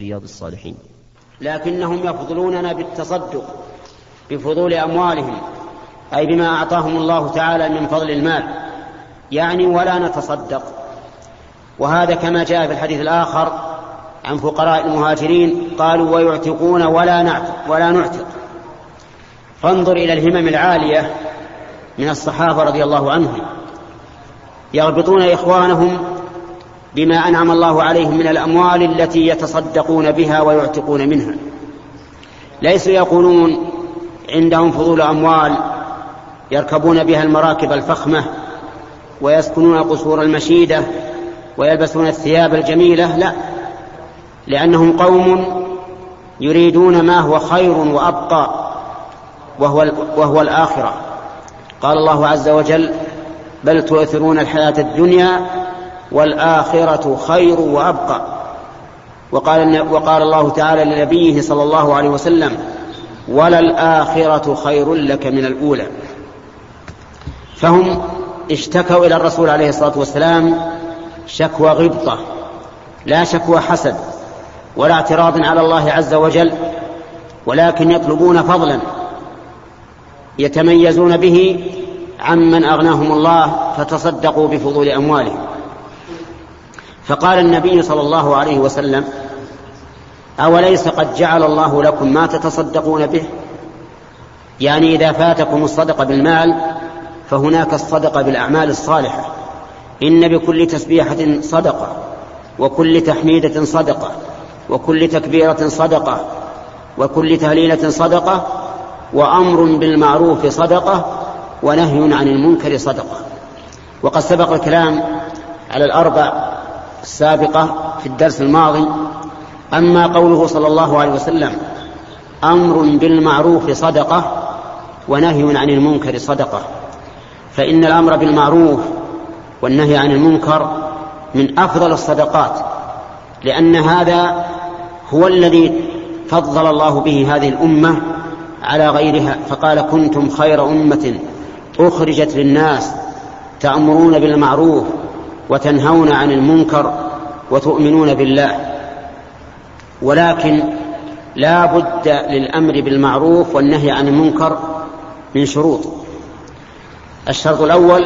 رياض الصالحين. لكنهم يفضلوننا بالتصدق بفضول أموالهم، أي بما أعطاهم الله تعالى من فضل المال، يعني ولا نتصدق. وهذا كما جاء في الحديث الآخر عن فقراء المهاجرين قالوا ويعتقون ولا نعتق. فانظر إلى الهمم العالية من الصحابة رضي الله عنهم، يربطون إخوانهم بما أنعم الله عليهم من الأموال التي يتصدقون بها ويعتقون منها. ليسوا يقولون عندهم فضول أموال يركبون بها المراكب الفخمة ويسكنون قصور المشيدة ويلبسون الثياب الجميلة، لا، لأنهم قوم يريدون ما هو خير وأبقى وهو الآخرة. قال الله عز وجل بل تؤثرون الحياة الدنيا والآخرة خير وأبقى. وقال الله تعالى لنبيه صلى الله عليه وسلم وللآخرة خير لك من الأولى. فهم اشتكوا إلى الرسول عليه الصلاة والسلام شكوى غبطة، لا شكوى حسد ولا اعتراض على الله عز وجل، ولكن يطلبون فضلا يتميزون به عمن أغناهم الله فتصدقوا بفضول أموالهم. فقال النبي صلى الله عليه وسلم أوليس قد جعل الله لكم ما تتصدقون به، يعني إذا فاتكم الصدقة بالمال فهناك الصدقة بالأعمال الصالحة. إن بكل تسبيحة صدقة، وكل تحميدة صدقة، وكل تكبيرة صدقة، وكل تهليلة صدقة، وأمر بالمعروف صدقة، ونهي عن المنكر صدقة. وقد سبق الكلام على الأربع السابقة في الدرس الماضي. أما قوله صلى الله عليه وسلم أمر بالمعروف صدقة ونهي عن المنكر صدقة، فإن الأمر بالمعروف والنهي عن المنكر من أفضل الصدقات، لأن هذا هو الذي فضل الله به هذه الأمة على غيرها. فقال كنتم خير أمة أخرجت للناس تأمرون بالمعروف وتنهون عن المنكر وتؤمنون بالله. ولكن لا بد للأمر بالمعروف والنهي عن المنكر من شروط. الشرط الأول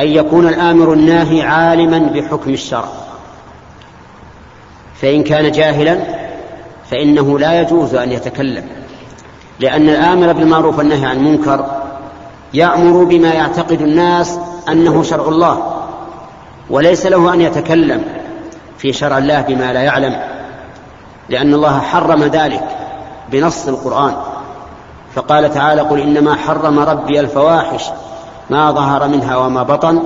أن يكون الآمر الناهي عالما بحكم الشرع، فإن كان جاهلا فإنه لا يجوز أن يتكلم، لأن الآمر بالمعروف والنهي عن المنكر يأمر بما يعتقد الناس أنه شرع الله، وليس له أن يتكلم في شرع الله بما لا يعلم، لأن الله حرم ذلك بنص القرآن. فقال تعالى قل إنما حرم ربي الفواحش ما ظهر منها وما بطن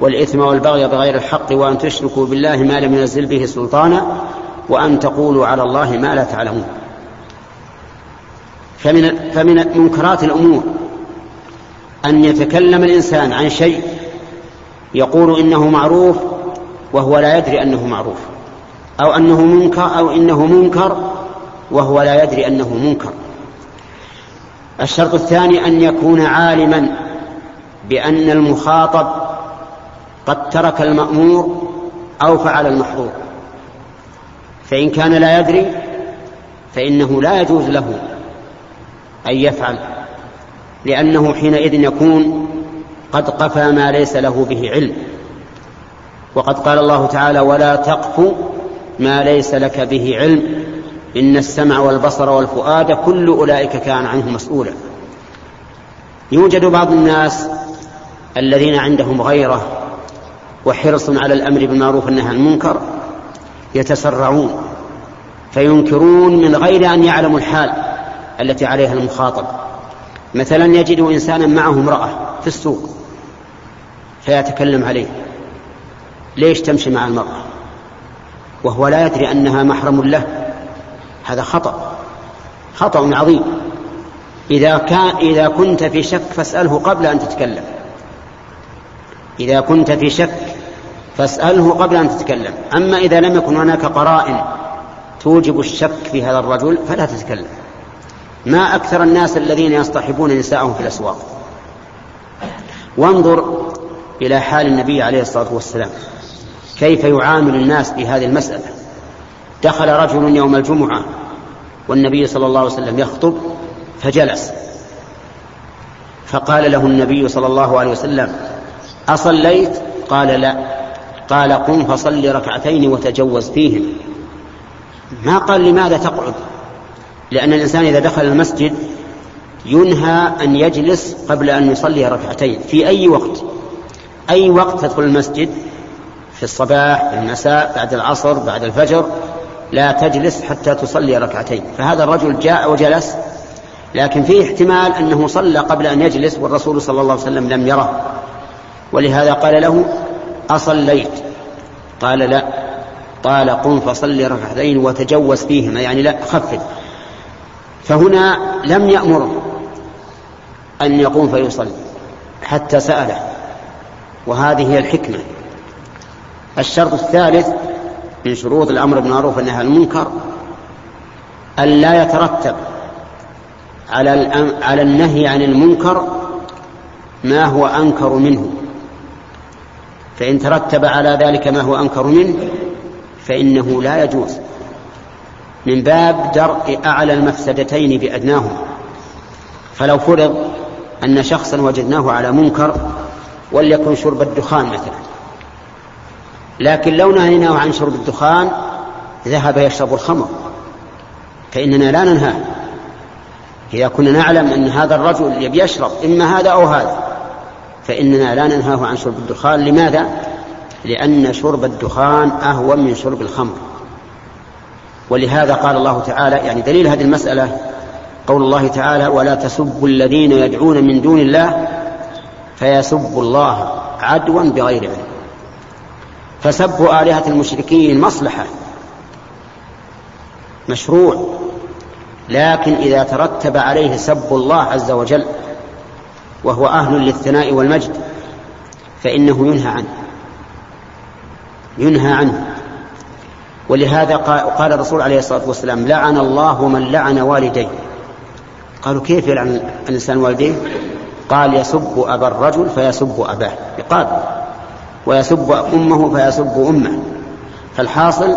والإثم والبغي بغير الحق وأن تشركوا بالله ما لم ينزل به سلطانا وأن تقولوا على الله ما لا تعلمون. فمن منكرات الأمور أن يتكلم الإنسان عن شيء يقول إنه معروف وهو لا يدري أنه معروف، أو أنه منكر، أو إنه منكر وهو لا يدري أنه منكر. الشرط الثاني أن يكون عالما بأن المخاطب قد ترك المأمور أو فعل المحظور، فإن كان لا يدري فإنه لا يجوز له أن يفعل، لأنه حينئذ يكون قد قفى ما ليس له به علم. وقد قال الله تعالى ولا تقف ما ليس لك به علم إن السمع والبصر والفؤاد كل أولئك كان عنه مسؤولا. يوجد بعض الناس الذين عندهم غيرة وحرص على الأمر بالمعروف والنهي عن المنكر يتسرعون فينكرون من غير أن يعلموا الحال التي عليها المخاطب. مثلا يجد إنسانا معه امرأة في السوق فيتكلم عليه ليش تمشي مع المرأة وهو لا يدري أنها محرم له، هذا خطأ عظيم. إذا كنت في شك فاسأله قبل أن تتكلم، أما إذا لم يكن هناك قرائن توجب الشك في هذا الرجل فلا تتكلم. ما أكثر الناس الذين يصطحبون نساءهم في الأسواق. وانظر إلى حال النبي عليه الصلاة والسلام كيف يعامل الناس بهذه المسألة، دخل رجل يوم الجمعة والنبي صلى الله عليه وسلم يخطب فجلس، فقال له النبي صلى الله عليه وسلم: أصليت؟ قال: لا. قال: قم فصل ركعتين وتجوز فيهم. ما قال لماذا تقعد، لأن الإنسان إذا دخل المسجد ينهى أن يجلس قبل أن يصلي ركعتين في أي وقت. أي وقت تدخل المسجد، في الصباح، في المساء، بعد العصر، بعد الفجر، لا تجلس حتى تصلي ركعتين. فهذا الرجل جاء وجلس، لكن فيه احتمال أنه صلى قبل أن يجلس والرسول صلى الله عليه وسلم لم يره، ولهذا قال له: أصليت؟ قال: لا. قال: قم فصلي ركعتين وتجوز فيهما، يعني لا، خفف. فهنا لم يأمره أن يقوم فيصلي حتى سأله، وهذه هي الحكمة. الشرط الثالث من شروط الأمر بالمعروف والنهي عن المنكر أن لا يترتب على النهي عن المنكر ما هو أنكر منه، فإن ترتب على ذلك ما هو أنكر منه فإنه لا يجوز، من باب درء أعلى المفسدتين بأدناهما. فلو فرض أن شخصا وجدناه على منكر، وليكن شرب الدخان مثلا، لكن لو نهيناه عن شرب الدخان ذهب يشرب الخمر، فإننا لا ننهاه إذا كنا نعلم أن هذا الرجل يبي يشرب إما هذا أو هذا، فإننا لا ننهاه عن شرب الدخان. لماذا؟ لأن شرب الدخان أهون من شرب الخمر. ولهذا قال الله تعالى، يعني دليل هذه المسألة قول الله تعالى: ولا تسبوا الذين يدعون من دون الله فيسبوا الله عدوا بغير علم. فسبوا آلهة المشركين مصلحة، مشروع، لكن إذا ترتب عليه سب الله عز وجل وهو أهل للثناء والمجد فإنه ينهى عنه، ينهى عنه. ولهذا قال الرسول عليه الصلاة والسلام: لعن الله من لعن والديه. قالوا: كيف يلعن الإنسان والديه؟ قال: يسب أبا الرجل فيسب أباه بقابل، ويسب أمه فيسب أمه. فالحاصل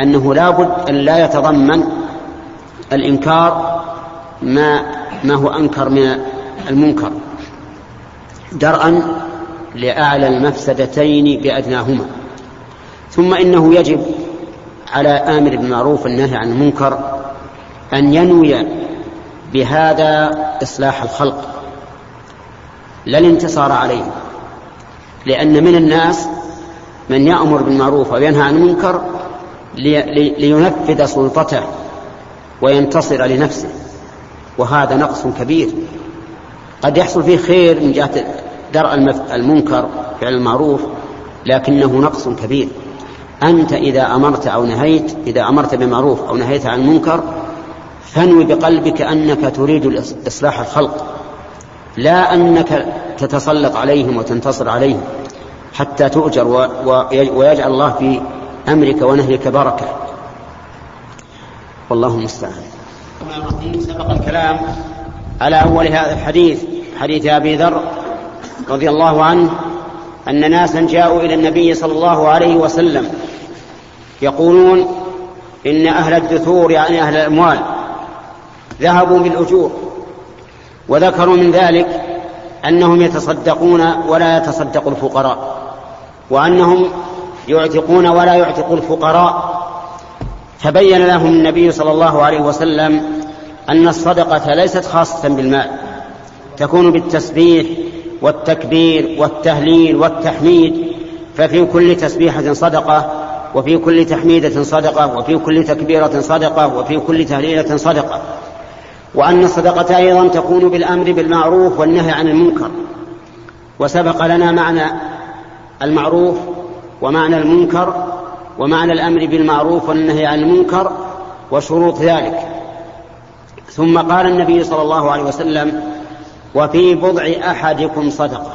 أنه لا بد أن لا يتضمن الإنكار ما هو أنكر من المنكر، درءا لأعلى المفسدتين بأدناهما. ثم إنه يجب على آمر بالمعروف والنهي عن المنكر أن ينوي بهذا إصلاح الخلق لا الانتصار عليهم، لأن من الناس من يأمر بالمعروف وينهى عن المنكر لينفذ سلطته وينتصر لنفسه، وهذا نقص كبير. قد يحصل فيه خير من جهة درء المنكر فعل المعروف، لكنه نقص كبير. أنت إذا أمرت أو نهيت، إذا أمرت بمعروف أو نهيت عن منكر، فانوي بقلبك أنك تريد إصلاح الخلق، لا أنك تتسلط عليهم وتنتصر عليهم حتى تؤجر ويجعل الله في أمرك ونهيك بركة، والله المستعان. سبق الكلام على أول هذا الحديث، حديث أبي ذر رضي الله عنه، أن ناسا جاءوا إلى النبي صلى الله عليه وسلم يقولون: إن أهل الدثور، يعني أهل الأموال، ذهبوا بالأجور، وذكروا من ذلك أنهم يتصدقون ولا يتصدق الفقراء، وأنهم يعتقون ولا يعتق الفقراء. فبين لهم النبي صلى الله عليه وسلم أن الصدقة ليست خاصة بالمال، تكون بالتسبيح والتكبير والتهليل والتحميد، ففي كل تسبيحة صدقة، وفي كل تحميدة صدقة، وفي كل تكبيرة صدقة، وفي كل تهليلة صدقة. وأن الصدقة أيضا تكون بالأمر بالمعروف والنهي عن المنكر. وسبق لنا معنى المعروف ومعنى المنكر ومعنى الأمر بالمعروف والنهي عن المنكر وشروط ذلك. ثم قال النبي صلى الله عليه وسلم: وفي بضع أحدكم صدقة،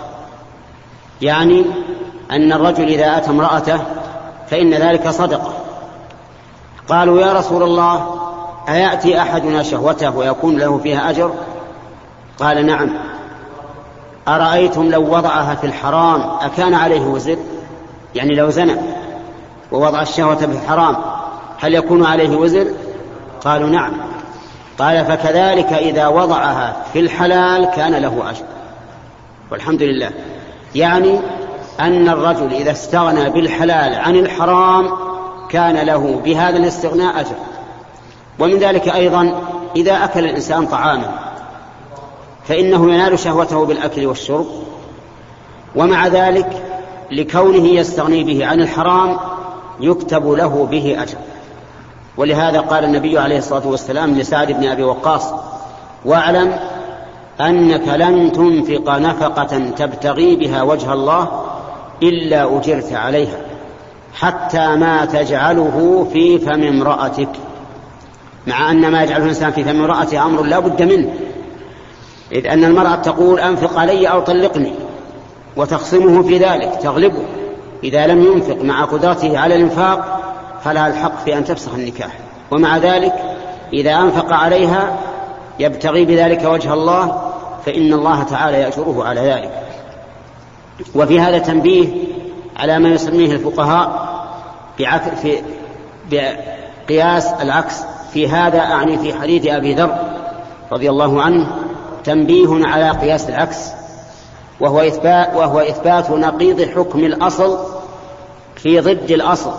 يعني أن الرجل إذا أتى امرأته فإن ذلك صدقة. قالوا: يا رسول الله، أيأتي أحدنا شهوته ويكون له فيها أجر؟ قال: نعم. أرأيتم لو وضعها في الحرام أكان عليه وزر؟ يعني لو زنى ووضع الشهوة في الحرام هل يكون عليه وزر؟ قالوا نعم. قال فكذلك إذا وضعها في الحلال كان له أجر. والحمد لله. يعني أن الرجل إذا استغنى بالحلال عن الحرام كان له بهذا الاستغناء أجر. ومن ذلك أيضا إذا أكل الإنسان طعاما فإنه ينال شهوته بالأكل والشرب، ومع ذلك لكونه يستغني به عن الحرام يكتب له به أجر. ولهذا قال النبي عليه الصلاة والسلام لسعد بن أبي وقاص: واعلم أنك لن تنفق نفقة تبتغي بها وجه الله إلا أجرت عليها حتى ما تجعله في فم امرأتك. مع أن ما يجعله الإنسان في فم امرأته أمر لا بد منه، إذ أن المرأة تقول أنفق علي أو طلقني، وتخصمه في ذلك، تغلبه. إذا لم ينفق مع قدرته على الإنفاق فلها الحق في أن تفسخ النكاح، ومع ذلك إذا أنفق عليها يبتغي بذلك وجه الله فإن الله تعالى يأجره على ذلك. وفي هذا تنبيه على ما يسميه الفقهاء بقياس العكس. في هذا أعني في حديث أبي ذر رضي الله عنه تنبيه على قياس العكس، وهو إثبات نقيض حكم الأصل في ضد الأصل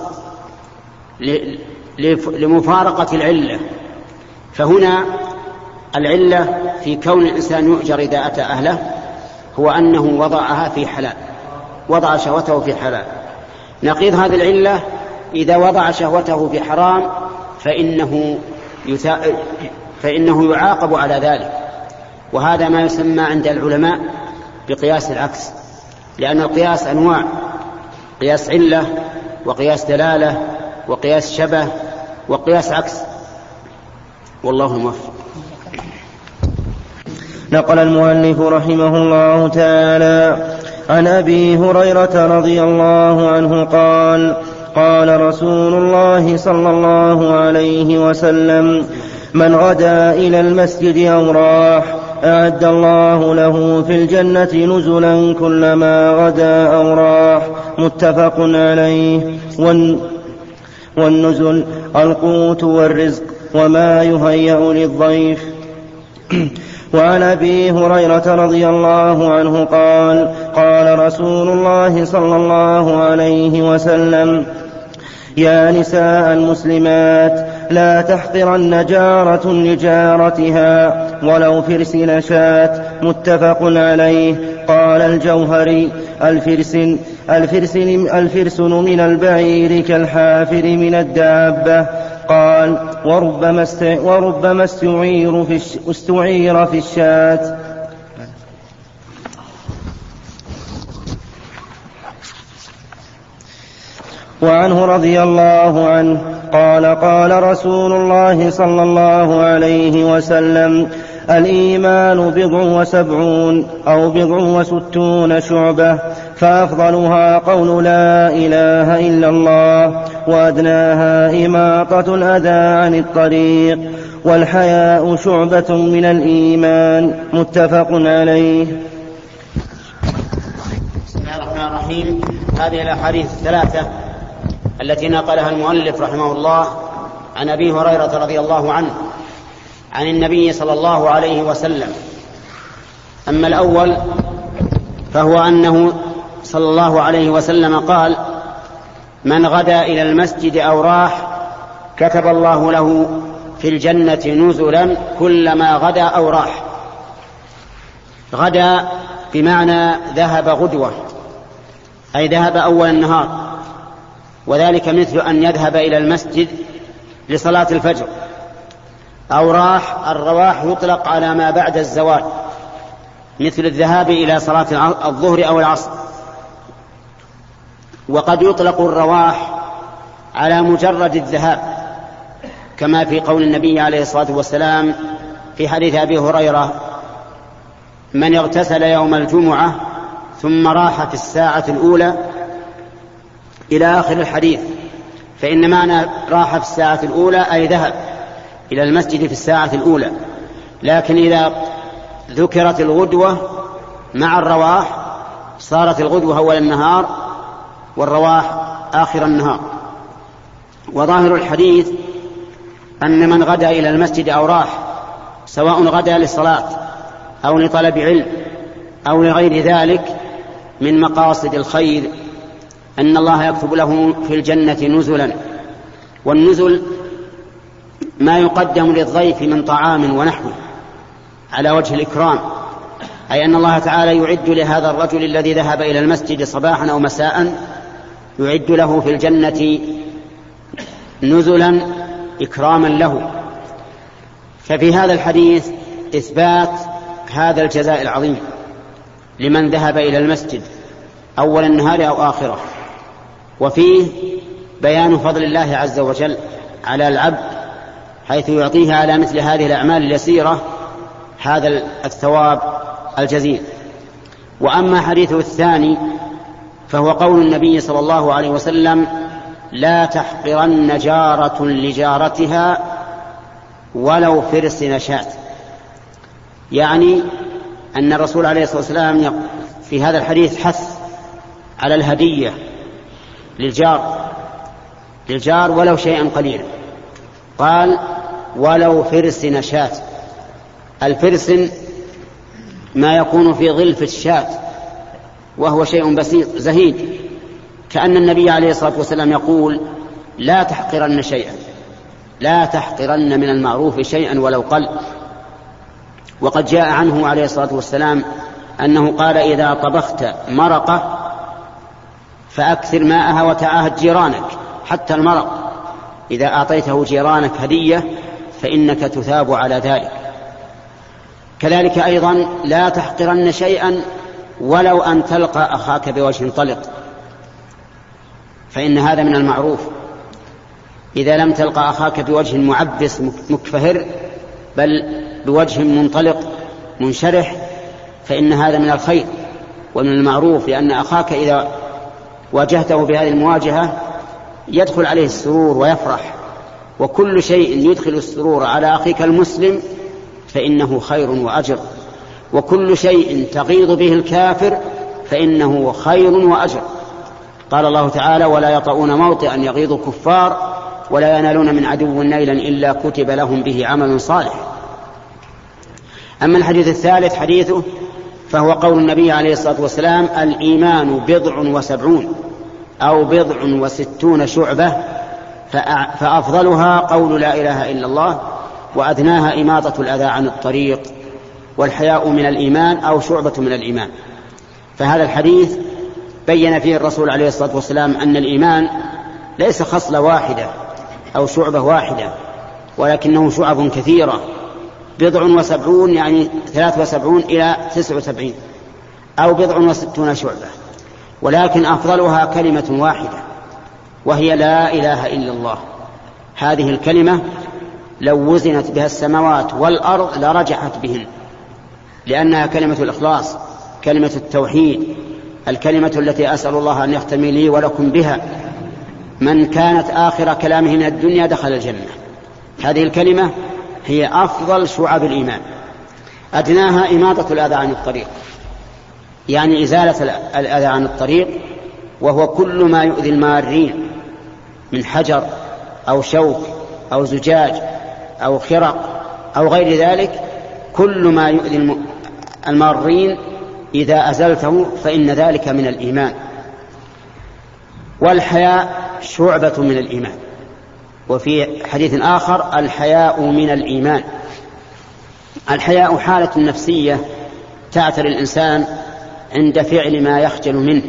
لمفارقة العلة. فهنا العلة في كون الإنسان يؤجر إذا أتى أهله هو أنه وضعها في حلال، وضع شهوته في حلال. نقيض هذه العلة إذا وضع شهوته في حرام فإنه يعاقب على ذلك. وهذا ما يسمى عند العلماء بقياس العكس، لأن القياس أنواع: قياس علة، وقياس دلالة، وقياس شبه، وقياس عكس. والله الموفق. نقل المؤلف رحمه الله تعالى عن أبي هريرة رضي الله عنه قال: قال رسول الله صلى الله عليه وسلم: من غدا إلى المسجد أو راح أعد الله له في الجنة نزلا كلما غدا أو راح. متفق عليه. والنزل القوت والرزق وما يهيأ للضيف. وعن أبي هريرة رضي الله عنه قال: قال رسول الله صلى الله عليه وسلم: يا نساء المسلمات، لا تحقرن جارة لجارتها ولو فرس نشات. متفق عليه. قال الجوهري: الفرسن من البعير كالحافر من الدابة. قال: وربما استعير في الشاة. وعنه رضي الله عنه قال: قال رسول الله صلى الله عليه وسلم: الإيمان 70 أو 60 شعبة، فأفضلها قول لا إله إلا الله، وأدناها إماطة الأذى عن الطريق، والحياء شعبة من الإيمان. متفق عليه. بسم الله الرحمن الرحيم. هذه الأحاديث الثلاثة التي نقلها المؤلف رحمه الله عن أبي هريرة رضي الله عنه عن النبي صلى الله عليه وسلم. أما الأول فهو أنه صلى الله عليه وسلم قال: من غدا إلى المسجد أو راح كتب الله له في الجنة نزلا كلما غدا أو راح. غدا بمعنى ذهب غدوة، أي ذهب أول النهار، وذلك مثل أن يذهب إلى المسجد لصلاة الفجر. أو راح، الرواح يطلق على ما بعد الزوال، مثل الذهاب إلى صلاة الظهر أو العصر. وقد يطلق الرواح على مجرد الذهاب، كما في قول النبي عليه الصلاة والسلام في حديث أبي هريرة: من اغتسل يوم الجمعة ثم راح في الساعة الأولى إلى آخر الحديث. فإن معنى راح في الساعة الأولى أي ذهب إلى المسجد في الساعة الأولى. لكن إذا ذكرت الغدوة مع الرواح صارت الغدوة أول النهار والرواح آخر النهار. وظاهر الحديث أن من غدا إلى المسجد أو راح، سواء غدا للصلاة أو لطلب علم أو لغير ذلك من مقاصد الخير، أن الله يكتب له في الجنة نزلا. والنزل ما يقدم للضيف من طعام ونحوه على وجه الإكرام، أي أن الله تعالى يعد لهذا الرجل الذي ذهب إلى المسجد صباحا أو مساء، يعد له في الجنة نزلا إكراما له. ففي هذا الحديث إثبات هذا الجزاء العظيم لمن ذهب إلى المسجد أول النهار أو آخره، وفيه بيان فضل الله عز وجل على العبد، حيث يعطيه على مثل هذه الأعمال اليسيرة هذا الثواب الجزيل. وأما حديثه الثاني فهو قول النبي صلى الله عليه وسلم: لا تحقرن جارة لجارتها ولو فرس نشاة، يعني أن الرسول عليه الصلاة والسلام في هذا الحديث حث على الهدية للجار ولو شيئا قليلا. قال: ولو فرس نشاة. الفرس ما يكون في غلف الشاة، وهو شيء بسيط زهيد، كأن النبي عليه الصلاة والسلام يقول: لا تحقرن شيئا، لا تحقرن من المعروف شيئا ولو قل. وقد جاء عنه عليه الصلاة والسلام أنه قال: إذا طبخت مرقة فأكثر ماءها وتعاهد جيرانك، حتى المرق إذا أعطيته جيرانك هدية فإنك تثاب على ذلك. كذلك أيضا لا تحقرن شيئا ولو أن تلقى أخاك بوجه طلق، فإن هذا من المعروف. إذا لم تلقى أخاك بوجه معبس مكفهر، بل بوجه منطلق منشرح، فإن هذا من الخير ومن المعروف، لأن أخاك إذا واجهته بهذه المواجهة يدخل عليه السرور ويفرح، وكل شيء يدخل السرور على أخيك المسلم فإنه خير وأجر، وكل شيء تغيظ به الكافر فإنه خير وأجر. قال الله تعالى: ولا يطؤون موطئا يغيظ الكفار ولا ينالون من عدو نيلا إلا كتب لهم به عمل صالح. أما الحديث الثالث حديثه فهو قول النبي عليه الصلاة والسلام: الإيمان 70 أو 60 شعبة، فأفضلها قول لا إله إلا الله، وأدناها إماطة الأذى عن الطريق، والحياء من الإيمان أو شعبة من الإيمان. فهذا الحديث بين فيه الرسول عليه الصلاة والسلام أن الإيمان ليس خصلة واحدة أو شعبة واحدة، ولكنه شعب كثيرة، 70 يعني 73 إلى 79، أو 60 شعبة، ولكن أفضلها كلمة واحدة وهي لا إله إلا الله. هذه الكلمة لو وزنت بها السماوات والأرض لرجحت بهن، لأنها كلمة الإخلاص، كلمة التوحيد، الكلمة التي أسأل الله أن يختم لي ولكم بها، من كانت آخر كلامه من الدنيا دخل الجنة. هذه الكلمة هي أفضل شعب الإيمان. أدناها إماطة الأذى عن الطريق، يعني إزالة الأذى عن الطريق، وهو كل ما يؤذي المارين من حجر أو شوك أو زجاج أو خرق أو غير ذلك، كل ما يؤذي المارين إذا أزلته فإن ذلك من الإيمان. والحياء شعبة من الإيمان. وفي حديث آخر: الحياء من الإيمان. الحياء حالة نفسية تعتري الإنسان عند فعل ما يخجل منه،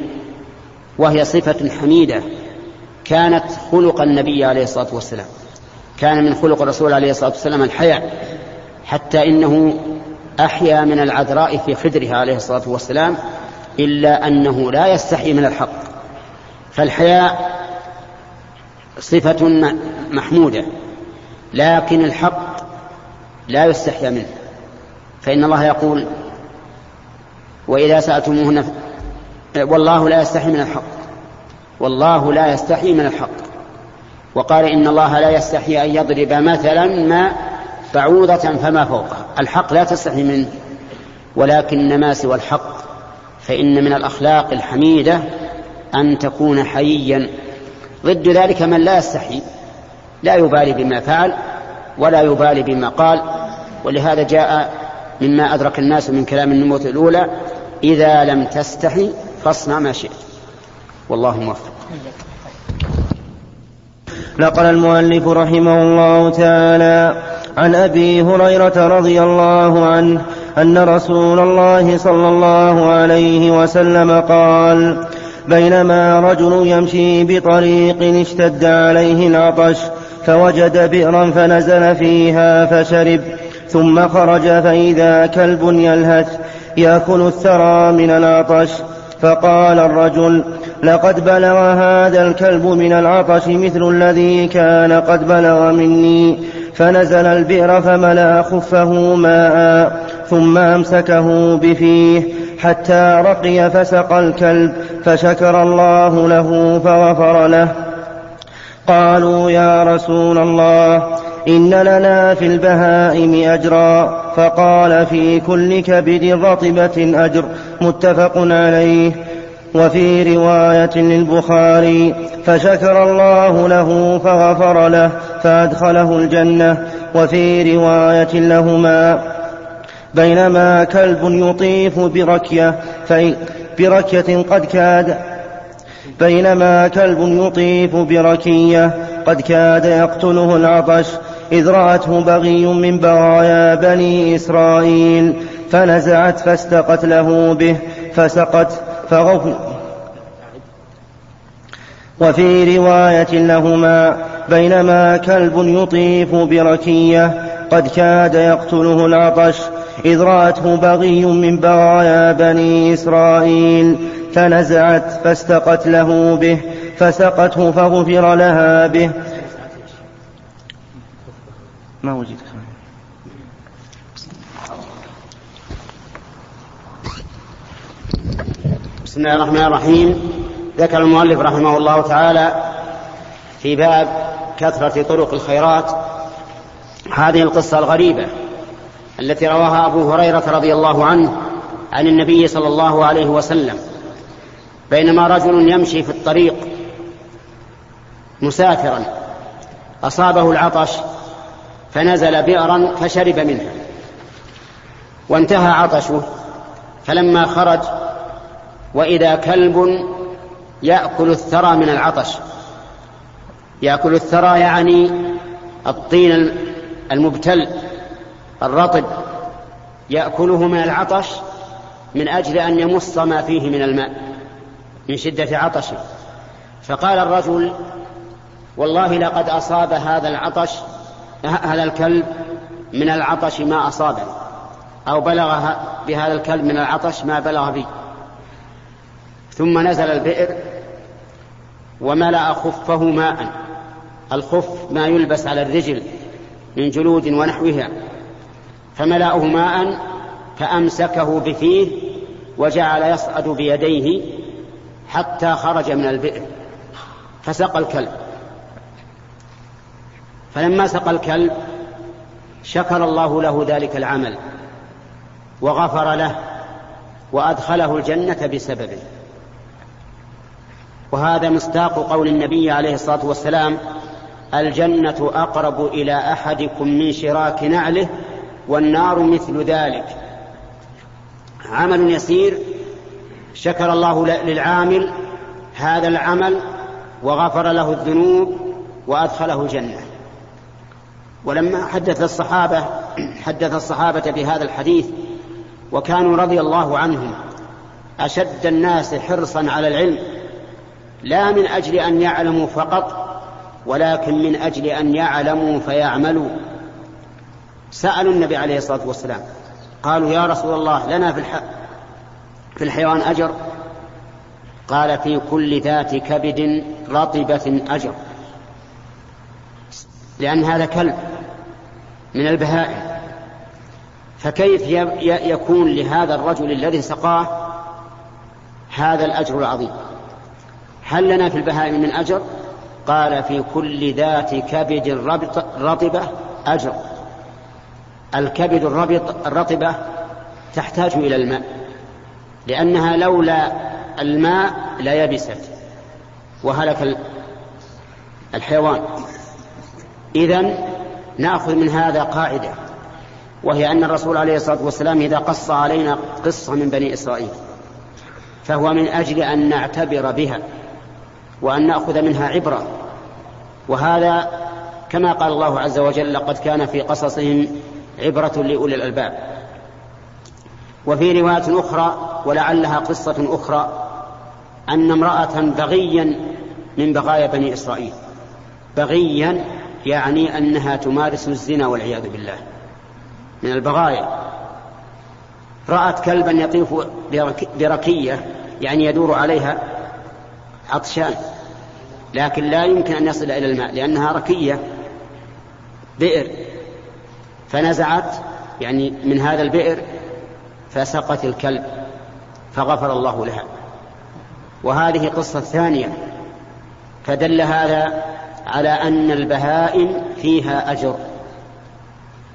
وهي صفة حميدة كانت خلق النبي عليه الصلاة والسلام، كان من خلق الرسول عليه الصلاة والسلام الحياء، حتى إنه أحيا من العذراء في خدرها عليه الصلاة والسلام، إلا أنه لا يستحي من الحق. فالحياء صفة محمودة، لكن الحق لا يستحيا منه، فإن الله يقول: وإذا سألتموهن والله لا يستحي من الحق، والله لا يستحي من الحق. وقال: إن الله لا يستحي أن يضرب مثلا ما بعوضة فما فوقها. الحق لا تستحي منه، ولكن ما سوى الحق فإن من الأخلاق الحميدة أن تكون حييا. ضد ذلك من لا يستحي، لا يبالي بما فعل ولا يبالي بما قال. ولهذا جاء مما أدرك الناس من كلام النبوة الأولى: إذا لم تستحي فاصنع ما شئت. والله موفق. نقل المؤلف رحمه الله تعالى عن أبي هريرة رضي الله عنه أن رسول الله صلى الله عليه وسلم قال: بينما رجل يمشي بطريق اشتد عليه العطش فوجد بئرا فنزل فيها فشرب، ثم خرج فإذا كلب يلهث يأكل الثرى من العطش، فقال الرجل: لقد بلغ هذا الكلب من العطش مثل الذي كان قد بلغ مني. فنزل البئر فملأ خفه ماء ثم أمسكه بفيه حتى رقي فسقى الكلب، فشكر الله له فغفر له. قالوا: يا رسول الله، إن لنا في البهائم أجرا؟ فقال: في كل كبد رطبة أجر. متفق عليه. وفي رواية للبخاري: فشكر الله له فغفر له فأدخله الجنة. وفي رواية لهما: بينما كلب يطيف بركية قد كاد يقتله العطش، إذ رأته بغي من بغايا بني إسرائيل فنزعت فاستقت له به فسقت فغفر. وفي رواية لهما: بينما كلب يطيف بركية قد كاد يقتله العطش، إذ رأته بغي من بغايا بني إسرائيل فنزعت فاستقت له به فسقته فغفر لها به. ما وجد. بسم الله الرحمن الرحيم. ذكر المؤلف رحمه الله تعالى في باب كثرة طرق الخيرات هذه القصة الغريبة التي رواها أبو هريرة رضي الله عنه عن النبي صلى الله عليه وسلم: بينما رجل يمشي في الطريق مسافرا أصابه العطش فنزل بئرا فشرب منها وانتهى عطشه، فلما خرج وإذا كلب يأكل الثرى من العطش. يأكل الثرى يعني الطين المبتل الرطب، يأكله من العطش من أجل أن يمص ما فيه من الماء من شدة عطشه. فقال الرجل: والله لقد أصاب هذا الكلب من العطش ما أصابه، أو بلغ بهذا الكلب من العطش ما بلغ به. ثم نزل البئر وملأ خفه ماء. الخف ما يلبس على الرجل من جلود ونحوها، فملأه ماء فأمسكه بفيه وجعل يصعد بيديه حتى خرج من البئر فسقى الكلب. فلما سقى الكلب شكر الله له ذلك العمل وغفر له وأدخله الجنة بسببه. وهذا مصداق قول النبي عليه الصلاة والسلام: الجنة أقرب إلى أحدكم من شراك نعله والنار مثل ذلك. عمل يسير، شكر الله للعامل هذا العمل وغفر له الذنوب وأدخله الجنة. ولما حدث الصحابة بهذا الحديث، وكانوا رضي الله عنهم أشد الناس حرصا على العلم، لا من أجل أن يعلموا فقط، ولكن من أجل أن يعلموا فيعملوا. سألوا النبي عليه الصلاة والسلام قالوا: يا رسول الله، لنا في الحيوان أجر؟ قال: في كل ذات كبد رطبة أجر. لأن هذا كلب من البهائم، فكيف يكون لهذا الرجل الذي سقاه هذا الأجر العظيم؟ هل لنا في البهائم من أجر؟ قال: في كل ذات كبد رطبة أجر. الكبد الرطبة تحتاج إلى الماء، لأنها لولا الماء ليبست وهلك الحيوان. إذن نأخذ من هذا قاعدة، وهي أن الرسول عليه الصلاة والسلام إذا قص علينا قصة من بني إسرائيل فهو من أجل أن نعتبر بها وأن نأخذ منها عبرة، وهذا كما قال الله عز وجل: لقد كان في قصصهم عبرة لأولي الألباب. وفي رواية أخرى ولعلها قصة أخرى أن امرأة بغيا من بغايا بني إسرائيل، بغيا يعني أنها تمارس الزنا والعياذ بالله من البغايا، رأت كلبا يطيف بركية يعني يدور عليها عطشان لكن لا يمكن أن يصل إلى الماء لأنها ركية بئر، فنزعت يعني من هذا البئر فسقت الكلب فغفر الله لها. وهذه قصة ثانية، فدل هذا على أن البهائم فيها أجر،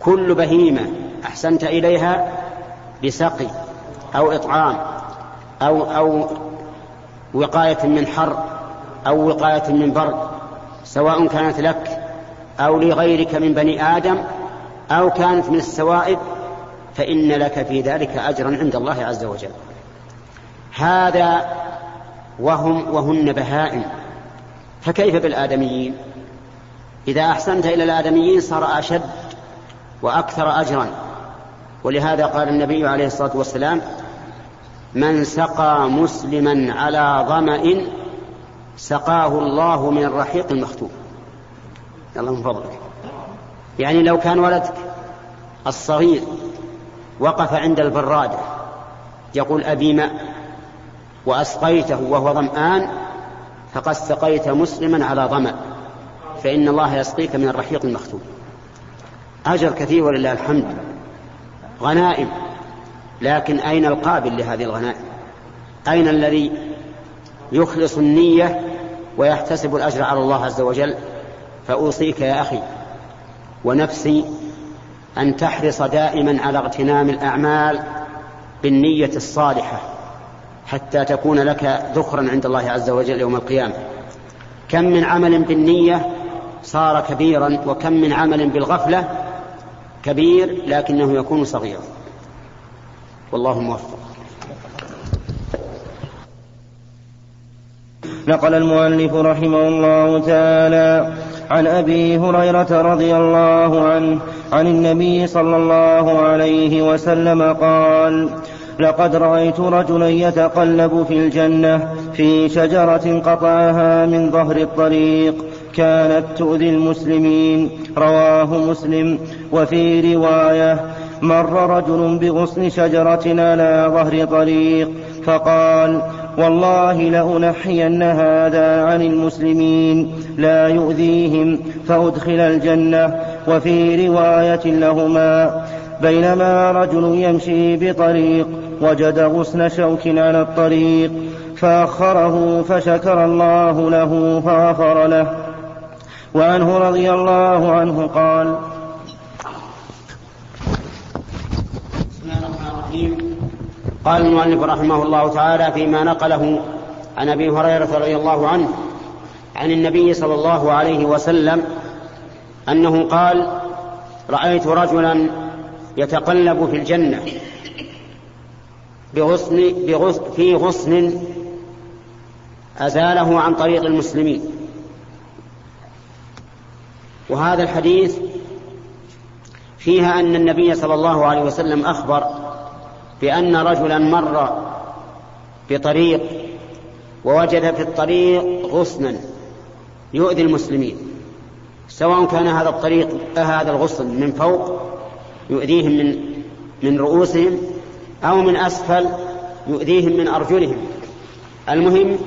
كل بهيمة أحسنت إليها بسقي أو إطعام أو وقاية من حر أو وقاية من برد، سواء كانت لك أو لغيرك من بني آدم أو كانت من السوائب، فإن لك في ذلك أجرا عند الله عز وجل. هذا وهن بهائم، فكيف بالآدميين؟ إذا أحسنت إلى الآدميين صار أشد وأكثر أجرا، ولهذا قال النبي عليه الصلاة والسلام: من سقى مسلما على ظمأ سقاه الله من الرحيق المختوم. الله من فضلك، يعني لو كان ولدك الصغير وقف عند البرادة يقول أبي ماء وأسقيته وهو ظمآن، فقد سقيت مسلما على ظمأ، فإن الله يسقيك من الرحيق المختوم. أجر كثير ولله الحمد، غنائم، لكن أين القابل لهذه الغنائم؟ أين الذي يخلص النية ويحتسب الأجر على الله عز وجل؟ فأوصيك يا أخي ونفسي أن تحرص دائما على اغتنام الأعمال بالنية الصالحة حتى تكون لك ذخرا عند الله عز وجل يوم القيامة. كم من عمل بالنية صار كبيرا، وكم من عمل بالغفلة كبير لكنه يكون صغيرا. والله موفق. نقل المؤلف رحمه الله تعالى عن أبي هريرة رضي الله عنه عن النبي صلى الله عليه وسلم قال: لقد رأيت رجلا يتقلب في الجنة في شجرة قطعها من ظهر الطريق كانت تؤذي المسلمين. رواه مسلم. وفي رواية: مر رجل بغصن شجرة على ظهر طريق فقال: والله لأنحين هذا عن المسلمين لا يؤذيهم فأدخل الجنة. وفي رواية لهما: بينما رجل يمشي بطريق وجد غصن شوك على الطريق فأخره فشكر الله له فغفر له. وعنه رضي الله عنه قال: قال المؤلف رحمه الله تعالى فيما نقله عن أبي هريرة رضي الله عنه عن النبي صلى الله عليه وسلم أنه قال: رأيت رجلا يتقلب في الجنة في غصن أزاله عن طريق المسلمين. وهذا الحديث فيها أن النبي صلى الله عليه وسلم أخبر بأن رجلا مر بطريق ووجد في الطريق غصنا يؤذي المسلمين، سواء كان هذا الطريق هذا الغصن من فوق يؤذيهم من رؤوسهم أو من أسفل يؤذيهم من أرجلهم، المهم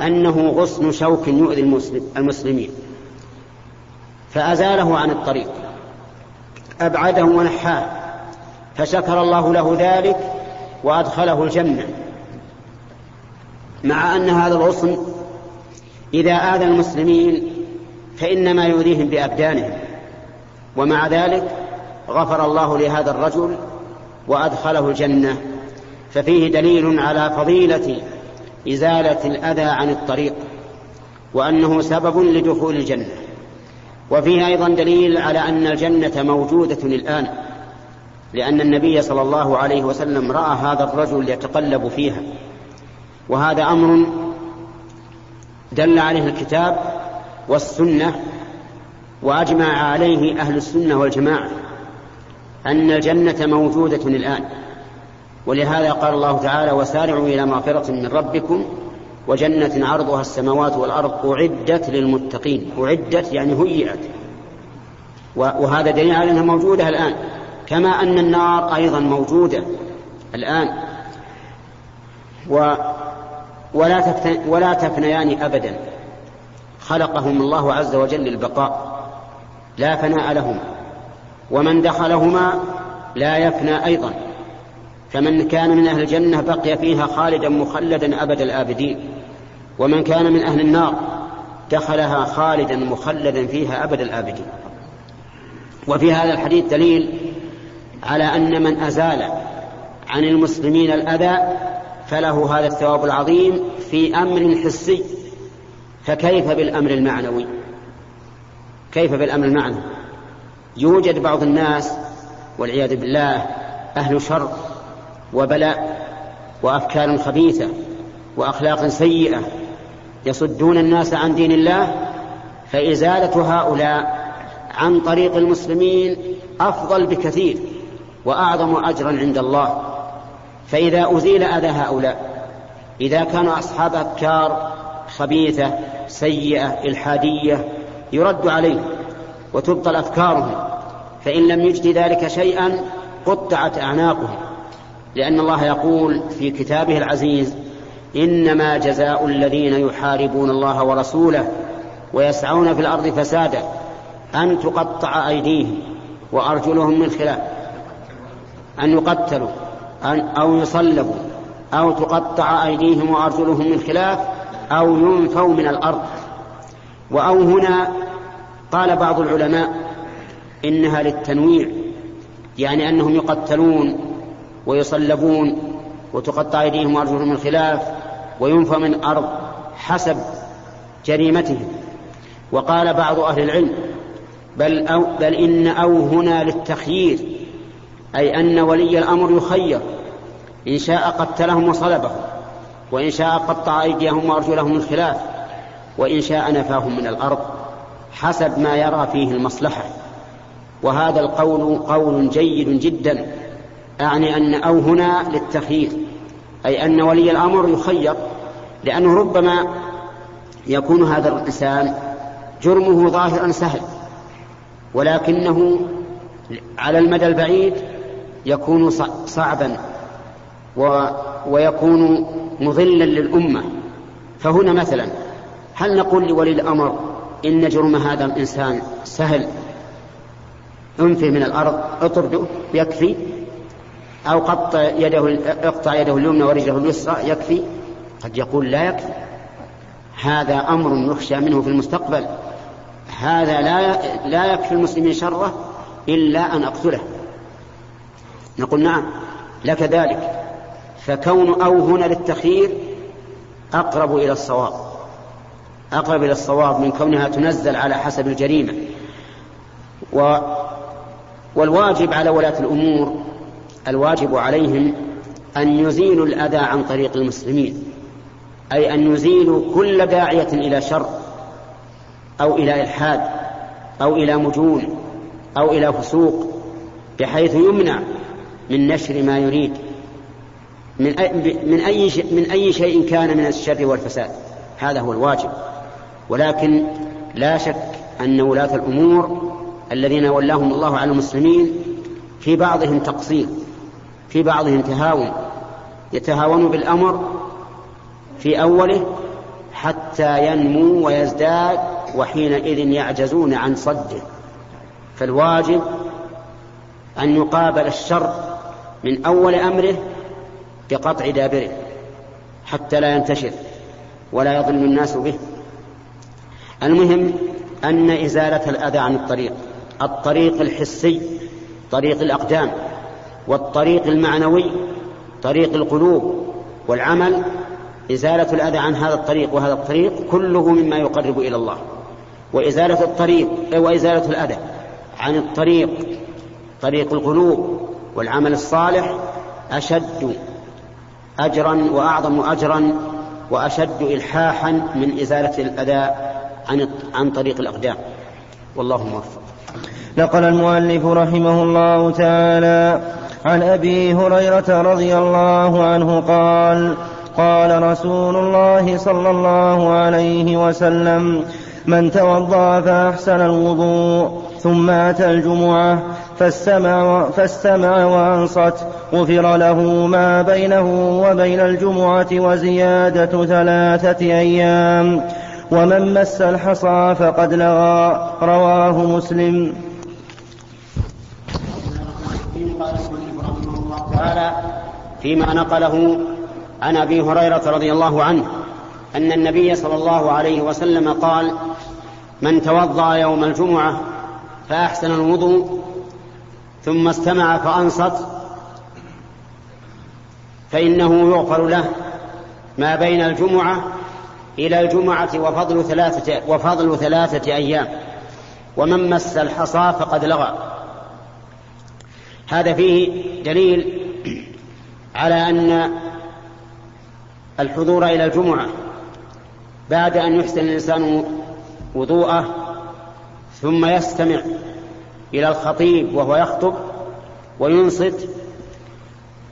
أنه غصن شوك يؤذي المسلمين، فأزاله عن الطريق، أبعده ونحاه، فشكر الله له ذلك وأدخله الجنة، مع أن هذا الغصن إذا آذى المسلمين فإنما يؤذيهم بأبدانهم، ومع ذلك غفر الله لهذا الرجل وأدخله الجنة. ففيه دليل على فضيلة إزالة الأذى عن الطريق وأنه سبب لدخول الجنة. وفيها أيضا دليل على أن الجنة موجودة الآن، لأن النبي صلى الله عليه وسلم رأى هذا الرجل يتقلب فيها، وهذا أمر دل عليه الكتاب والسنة وأجمع عليه أهل السنة والجماعة أن الجنة موجودة الآن. ولهذا قال الله تعالى: وسارعوا إلى مغفرة من ربكم وجنة عرضها السماوات والأرض أعدت للمتقين. أعدت يعني هيئت، وهذا دليل على أنها موجودة الآن، كما أن النار أيضا موجودة الآن ولا تفنيان أبدا، خلقهم الله عز وجل للبقاء لا فناء لهما، ومن دخلهما لا يفنى أيضا، فمن كان من أهل الجنة بقي فيها خالدا مخلدا أبد الآبدين، ومن كان من أهل النار دخلها خالدا مخلدا فيها أبد الآبدين. وفي هذا الحديث دليل على أن من أزال عن المسلمين الأذى فله هذا الثواب العظيم في أمر حسي، فكيف بالأمر المعنوي؟ كيف بالأمر المعنوي؟ يوجد بعض الناس والعياذ بالله أهل شر وبلاء وأفكار خبيثة وأخلاق سيئة يصدون الناس عن دين الله، فإزالة هؤلاء عن طريق المسلمين أفضل بكثير وأعظم أجرا عند الله. فإذا أزيل أذى هؤلاء، إذا كانوا أصحاب أفكار خبيثة سيئة إلحادية، يرد عليه وتبطل أفكارهم، فإن لم يجد ذلك شيئا قطعت أعناقهم، لأن الله يقول في كتابه العزيز: إنما جزاء الذين يحاربون الله ورسوله ويسعون في الأرض فسادا أن تقطع أيديهم وأرجلهم من خلاف، أن يقتلوا أو يصلبوا أو تقطع أيديهم وأرجلهم من خلاف أو ينفوا من الأرض. وأو هنا قال بعض العلماء إنها للتنويع، يعني أنهم يقتلون ويصلبون وتقطع أيديهم وأرجلهم من خلاف وينفى من الأرض حسب جريمتهم. وقال بعض أهل العلم بل إن أو هنا للتخيير، أي أن ولي الأمر يخير، إن شاء قتلهم وصلبهم، وإن شاء قطع أيديهم وأرجلهم من خلاف، وإن شاء نفاهم من الأرض حسب ما يرى فيه المصلحة. وهذا القول قول جيد جدا، أعني أن أو هنا للتخيير، أي أن ولي الأمر يخير، لأنه ربما يكون هذا الإنسان جرمه ظاهرا سهل، ولكنه على المدى البعيد يكون صعبا ويكون مضلا للأمة. فهنا مثلا هل نقول لولي الأمر إن جرم هذا الإنسان سهل، انفه من الأرض، اطرده يكفي، أو اقطع يده اليمنى ورجله اليسرى يكفي؟ قد يقول لا يكفي، هذا أمر يخشى منه في المستقبل، هذا لا يكفي المسلمين شره إلا أن أقتله. نقول نعم لك ذلك، فكون أو هنا للتخيير أقرب إلى الصواب، أقرب إلى الصواب من كونها تنزل على حسب الجريمة. والواجب على ولاة الأمور، الواجب عليهم أن يزيلوا الأذى عن طريق المسلمين، أي أن يزيلوا كل داعية إلى شر أو إلى إلحاد أو إلى مجون أو إلى فسوق، بحيث يمنع من نشر ما يريد من أي شيء كان من الشر والفساد. هذا هو الواجب. ولكن لا شك أن ولاة الأمور الذين ولاهم الله على المسلمين في بعضهم تقصير، في بعضهم تهاون، يتهاون بالأمر في أوله حتى ينمو ويزداد، وحينئذ يعجزون عن صده. فالواجب أن يقابل الشر من أول أمره بقطع دابره حتى لا ينتشر ولا يضل الناس به. المهم أن إزالة الأذى عن الطريق الحسي طريق الأقدام، والطريق المعنوي طريق القلوب والعمل، إزالة الأذى عن هذا الطريق وهذا الطريق كله مما يقرب إلى الله وإزالة الطريق وإزالة الأذى عن الطريق، طريق القلوب والعمل الصالح أشد أجرا وأعظم أجرا وأشد إلحاحا من إزالة الأذى عن طريق الأقدام. والله موفق. نقل المؤلف رحمه الله تعالى عن أبي هريرة رضي الله عنه قال: قال رسول الله صلى الله عليه وسلم: من توضأ فأحسن الوضوء ثم أتى الجمعة فاستمع وأنصت غفر له ما بينه وبين الجمعة وزيادة 3 أيام، ومن مس الحصى فقد لغى. رواه مسلم. فيما نقله عن أبي هريرة رضي الله عنه أن النبي صلى الله عليه وسلم قال: من توضأ يوم الجمعة فأحسن الوضوء ثم استمع فأنصت فإنه يغفر له ما بين الجمعة إلى الجمعة وفضل 3 أيام، ومن مس الحصى فقد لغى. هذا فيه دليل على أن الحضور إلى الجمعة بعد أن يحسن الإنسان وضوءه ثم يستمع إلى الخطيب وهو يخطب وينصت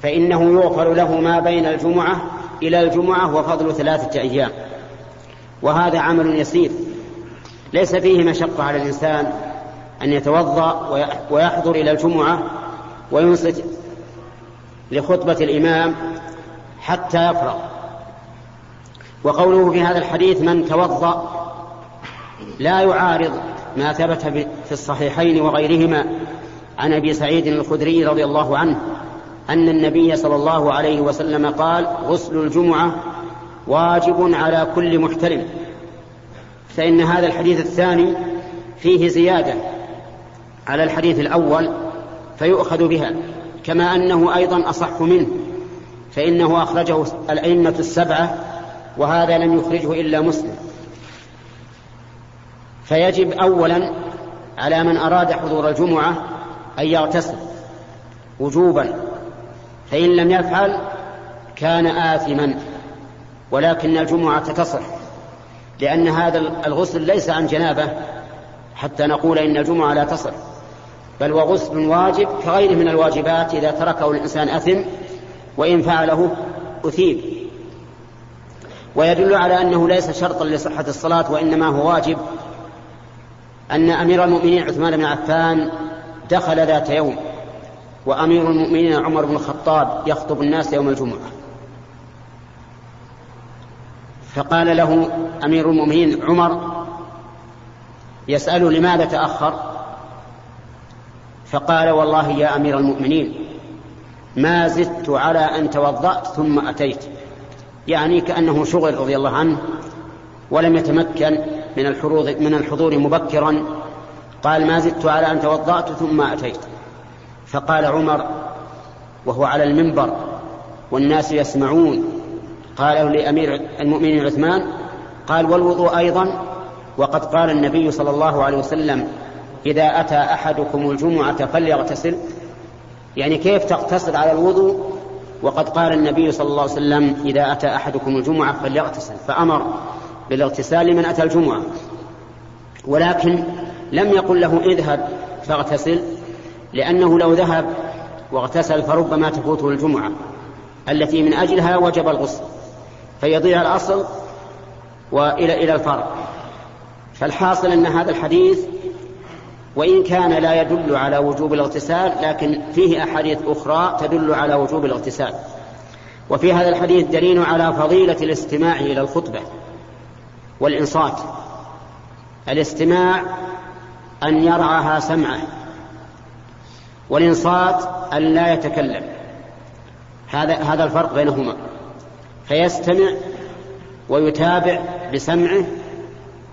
فإنه يغفر له ما بين الجمعة إلى الجمعة وفضل 3 أيام، وهذا عمل يسير ليس فيه مشقة على الإنسان أن يتوضأ ويحضر إلى الجمعة وينصت لخطبة الإمام حتى يفرغ. وقوله في هذا الحديث من توضأ لا يعارض ما ثبت في الصحيحين وغيرهما عن أبي سعيد الخدري رضي الله عنه أن النبي صلى الله عليه وسلم قال: غسل الجمعة واجب على كل محترم. فإن هذا الحديث الثاني فيه زيادة على الحديث الأول فيؤخذ بها، كما أنه أيضا أصح منه فإنه أخرجه الأئمة السبعة وهذا لم يخرجه إلا مسلم. فيجب أولا على من أراد حضور الجمعة أن يغتسل وجوبا، فإن لم يفعل كان آثما، ولكن الجمعة تصح لأن هذا الغسل ليس عن جنابة حتى نقول إن الجمعة لا تصح، بل وغسل واجب كغيره من الواجبات، إذا تركه الإنسان أثم وإن فعله أثيب. ويدل على أنه ليس شرطا لصحة الصلاة وإنما هو واجب أن أمير المؤمنين عثمان بن عفان دخل ذات يوم وأمير المؤمنين عمر بن الخطاب يخطب الناس يوم الجمعة، فقال له أمير المؤمنين عمر يسأله: لماذا تأخر؟ فقال: والله يا أمير المؤمنين ما زدت على أن توضأت ثم أتيت، يعني كأنه شغل رضي الله عنه ولم يتمكن من الحضور مبكرا، قال: ما زدت على أن توضأت ثم أتيت. فقال عمر وهو على المنبر والناس يسمعون، قال لأمير المؤمنين عثمان، قال: والوضوء أيضا، وقد قال النبي صلى الله عليه وسلم: إذا أتى أحدكم الجمعة فليغتسل. يعني كيف تقتصر على الوضوء وقد قال النبي صلى الله عليه وسلم: إذا أتى أحدكم الجمعة فليغتسل، فأمر بالاغتسال لمن أتى الجمعة، ولكن لم يقل له اذهب فاغتسل، لأنه لو ذهب واغتسل فربما تفوته الجمعة التي من أجلها وجب الغسل فيضيع الأصل وإلى الفرع. فالحاصل أن هذا الحديث وإن كان لا يدل على وجوب الاغتسال لكن فيه أحاديث أخرى تدل على وجوب الاغتسال. وفي هذا الحديث دليل على فضيلة الاستماع إلى الخطبة والإنصات، الاستماع أن يرعاها سمعه، والإنصات أن لا يتكلم، هذا الفرق بينهما، فيستمع ويتابع بسمعه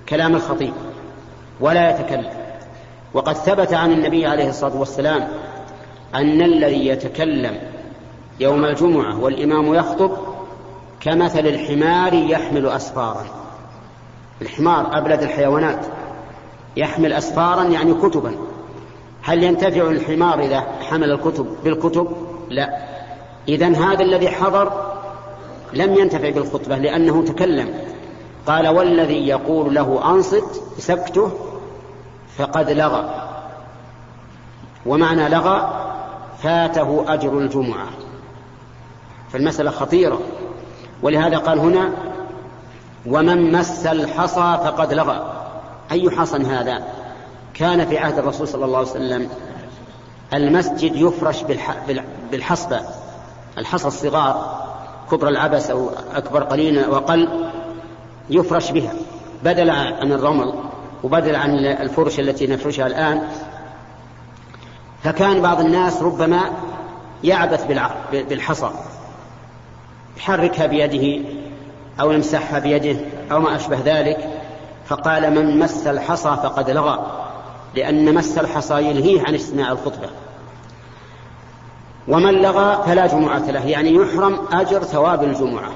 كلام الخطيب ولا يتكلم. وقد ثبت عن النبي عليه الصلاة والسلام أن الذي يتكلم يوم الجمعة والإمام يخطب كمثل الحمار يحمل أسفارا، الحمار أبلد الحيوانات يحمل أسطارا يعني كتبا. هل ينتفع الحمار إذا حمل الكتب بالكتب؟ لا. إذن هذا الذي حضر لم ينتفع بالخطبة لأنه تكلم. قال والذي يقول له أنصت سكته فقد لغى. ومعنى لغى فاته أجر الجمعة. فالمسألة خطيرة، ولهذا قال هنا ومن مس الحصى فقد لغى. أي حصى هذا؟ كان في عهد الرسول صلى الله عليه وسلم المسجد يفرش بالحصبة، الحصى الصغار كبر العبس أو أكبر قليلا وأقل، يفرش بها بدل عن الرمل وبدل عن الفرش التي نفرشها الآن. فكان بعض الناس ربما يعبث بالحصى، يحركها بيده أو يمسحها بيده أو ما أشبه ذلك. فقال من مس الحصى فقد لغى، لأن مس الحصى يلهيه عن استماع الخطبة. ومن لغى فلا جمعة له، يعني يحرم أجر ثواب الجمعة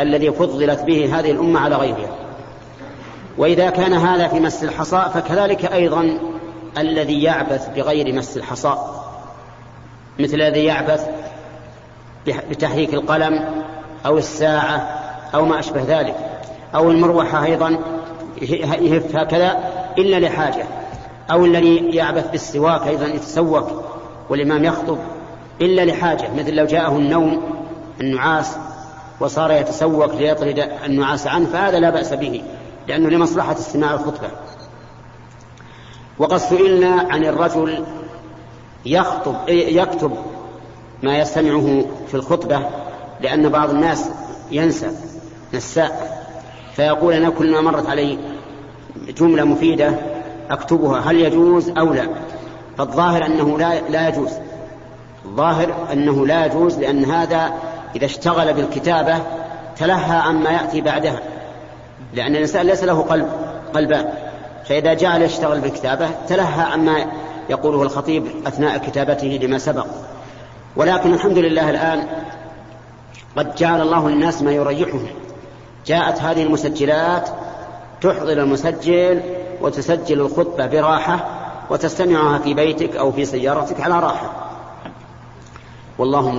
الذي فضلت به هذه الأمة على غيرها. وإذا كان هذا في مس الحصى فكذلك أيضا الذي يعبث بغير مس الحصى، مثل الذي يعبث بتحريك القلم أو الساعة أو ما أشبه ذلك، أو المروحة أيضا يهف هكذا إلا لحاجة، أو الذي يعبث بالسواك أيضا يتسوك والإمام يخطب إلا لحاجة، مثل لو جاءه النوم النعاس وصار يتسوك ليطرد النعاس عنه، فهذا لا بأس به لأنه لمصلحة استماع الخطبة. وقد سئلنا عن الرجل يكتب ما يستمعه في الخطبة، لأن بعض الناس ينسى نساء، فيقول أنا كل ما مرت علي جملة مفيدة أكتبها، هل يجوز أو لا؟ فالظاهر أنه لا يجوز، الظاهر أنه لا يجوز، لأن هذا إذا اشتغل بالكتابة تلهى عما يأتي بعدها، لأن الإنسان ليس له قلبان، فإذا جعل يشتغل بالكتابة تلهى عما يقوله الخطيب أثناء كتابته لما سبق. ولكن الحمد لله الآن قد جعل الله للناس ما يريحهم، جاءت هذه المسجلات تحضر المسجل وتسجل الخطبة براحة، وتستمعها في بيتك أو في سيارتك على راحة. والله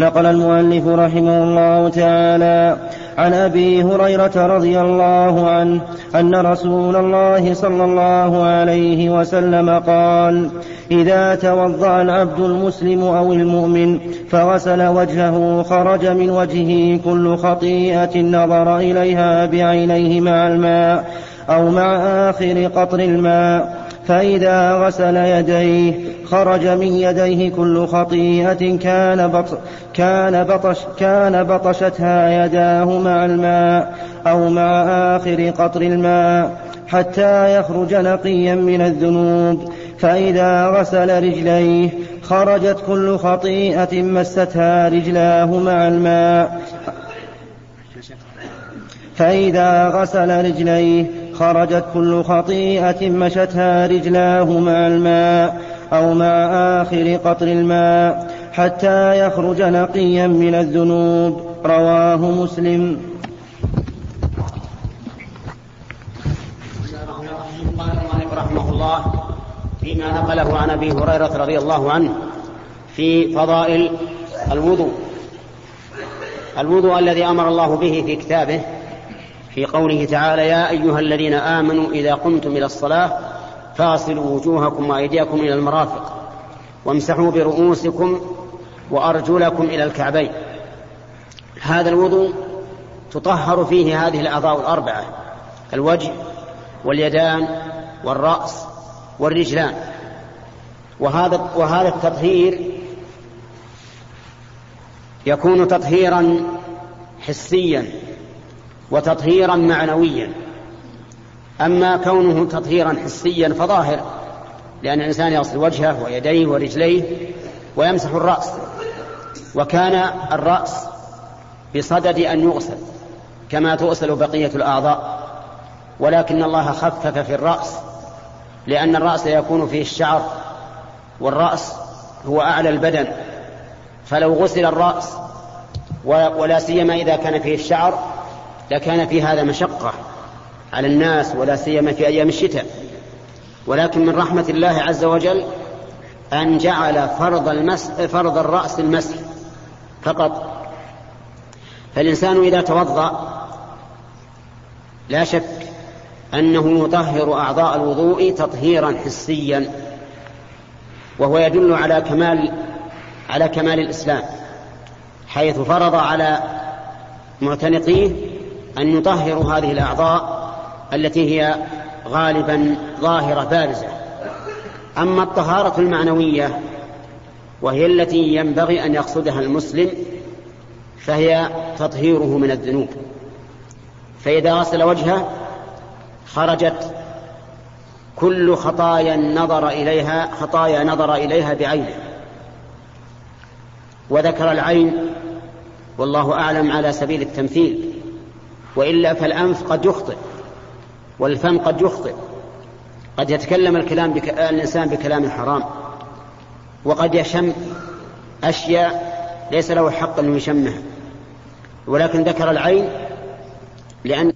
نقل المؤلف رحمه الله تعالى عن أبي هريرة رضي الله عنه أن رسول الله صلى الله عليه وسلم قال إذا توضأ العبد المسلم أو المؤمن فغسل وجهه خرج من وجهه كل خطيئة نظر إليها بعينيه مع الماء أو مع آخر قطر الماء، فإذا غسل يديه خرج من يديه كل خطيئة كان بطشتها يداه مع الماء أو مع آخر قطر الماء حتى يخرج نقيا من الذنوب، فإذا غسل رجليه خرجت كل خطيئة مستها رجلاه مع الماء، فإذا غسل رجليه خرجت كل خطيئة مشتها رجلاه مع الماء أو مع آخر قطر الماء حتى يخرج نقيا من الذنوب. رواه مسلم. قال المؤلف رحمه الله فيما نقله عن أبي هريرة رضي الله عنه في فضائل الوضوء، الوضوء الذي أمر الله به في كتابه في قوله تعالى يا أيها الذين آمنوا إذا قمتم إلى الصلاة فاصلوا وجوهكم وأيديكم إلى المرافق وامسحوا برؤوسكم وأرجلكم إلى الكعبين. هذا الوضوء تطهر فيه هذه الأعضاء الأربعة، الوجه واليدان والرأس والرجلان. وهذا التطهير يكون تطهيرا حسيا وتطهيرا معنويا. أما كونه تطهيرا حسيا فظاهر، لأن الإنسان يغسل وجهه ويديه ورجليه ويمسح الرأس، وكان الرأس بصدد أن يغسل كما تغسل بقية الأعضاء، ولكن الله خفف في الرأس، لأن الرأس يكون فيه الشعر، والرأس هو أعلى البدن، فلو غسل الرأس ولا سيما إذا كان فيه الشعر لكان في هذا مشقة على الناس ولا سيما في أيام الشتاء. ولكن من رحمة الله عز وجل أن جعل فرض الرأس المسح فقط. فالإنسان إذا توضأ لا شك أنه يطهر أعضاء الوضوء تطهيرا حسيا، وهو يدل على كمال الإسلام، حيث فرض على معتنقيه أن يطهروا هذه الأعضاء التي هي غالبا ظاهرة بارزة. أما الطهارة المعنوية وهي التي ينبغي أن يقصدها المسلم فهي تطهيره من الذنوب. فإذا غسل وجهه خرجت كل خطايا نظر إليها بعينه، وذكر العين والله أعلم على سبيل التمثيل، وإلا فالأنف قد يخطئ والفم قد يخطئ، قد يتكلم الإنسان بكلام حرام، وقد يشم أشياء ليس له حق أن يشمها. ولكن ذكر العين لأن